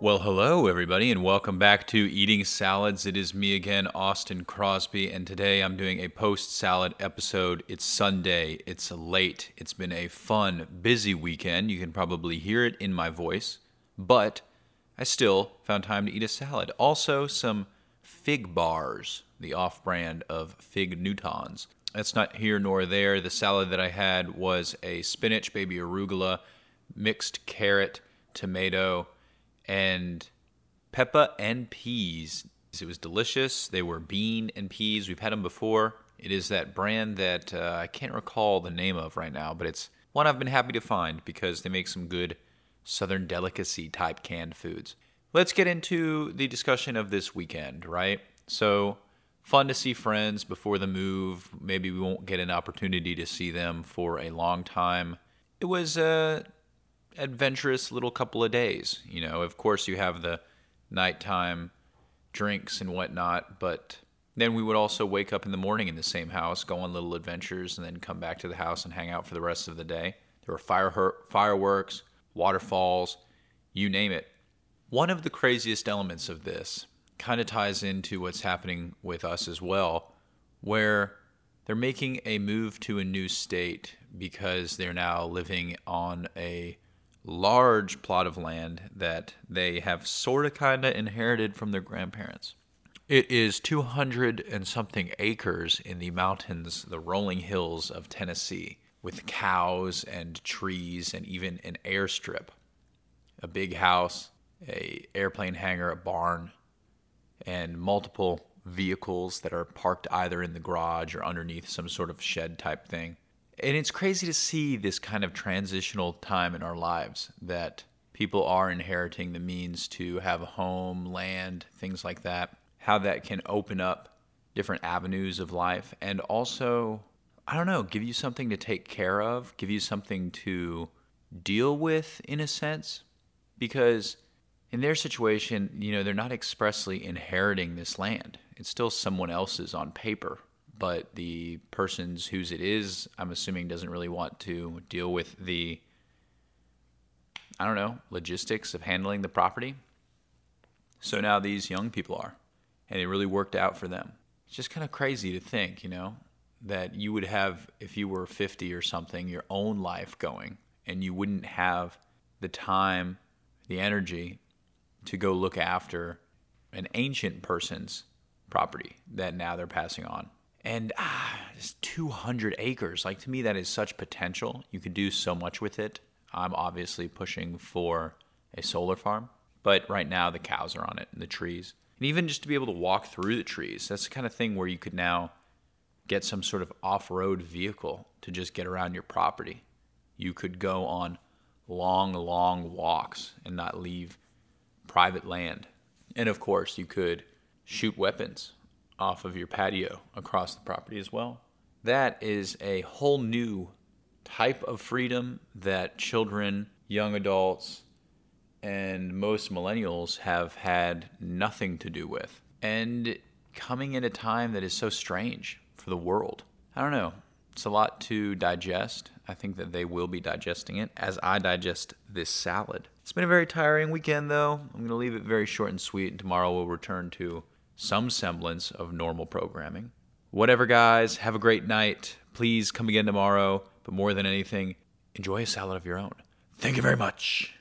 Well, hello everybody, and welcome back to Eating Salads. It is me again, Austin Crosby, and today I'm doing a post-salad episode. It's Sunday, it's late, it's been a fun, busy weekend. You can probably hear it in my voice, but I still found time to eat a salad. Also, some fig bars, the off-brand of Fig Newtons. That's not here nor there. The salad that I had was a spinach, baby arugula, mixed carrot, tomato, and peppa and peas. It was delicious. They were bean and peas. We've had them before. It is that brand that I can't recall the name of right now, but it's one I've been happy to find because they make some good Southern delicacy type canned foods. Let's get into the discussion of this weekend, right? So fun to see friends before the move. Maybe we won't get an opportunity to see them for a long time. It was adventurous little couple of days. You know, of course you have the nighttime drinks and whatnot, but then we would also wake up in the morning in the same house, go on little adventures, and then come back to the house and hang out for the rest of the day. There were fireworks, waterfalls, you name it. One of the craziest elements of this kind of ties into what's happening with us as well, where they're making a move to a new state because they're now living on a large plot of land that they have sort of kind of inherited from their grandparents. It is 200 and something acres in the mountains, the rolling hills of Tennessee, with cows and trees and even an airstrip, a big house, a airplane hangar, a barn, and multiple vehicles that are parked either in the garage or underneath some sort of shed type thing. And it's crazy to see this kind of transitional time in our lives that people are inheriting the means to have a home, land, things like that, how that can open up different avenues of life and also, I don't know, give you something to take care of, give you something to deal with in a sense, because in their situation, you know, they're not expressly inheriting this land. It's still someone else's on paper. But the person's whose it is, I'm assuming, doesn't really want to deal with the, I don't know, logistics of handling the property. So now these young people are, and it really worked out for them. It's just kind of crazy to think, you know, that you would have, if you were 50 or something, your own life going, and you wouldn't have the time, the energy to go look after an ancient person's property that now they're passing on. And it's 200 acres. Like, to me, that is such potential. You could do so much with it. I'm obviously pushing for a solar farm, but right now the cows are on it and the trees. And even just to be able to walk through the trees, that's the kind of thing where you could now get some sort of off-road vehicle to just get around your property. You could go on long, long walks and not leave private land. And of course, you could shoot weapons off of your patio across the property as well. That is a whole new type of freedom that children, young adults, and most millennials have had nothing to do with. And coming at a time that is so strange for the world. I don't know. It's a lot to digest. I think that they will be digesting it as I digest this salad. It's been a very tiring weekend, though. I'm going to leave it very short and sweet, and tomorrow we'll return to some semblance of normal programming. Whatever, guys, have a great night. Please come again tomorrow, but more than anything, enjoy a salad of your own. Thank you very much.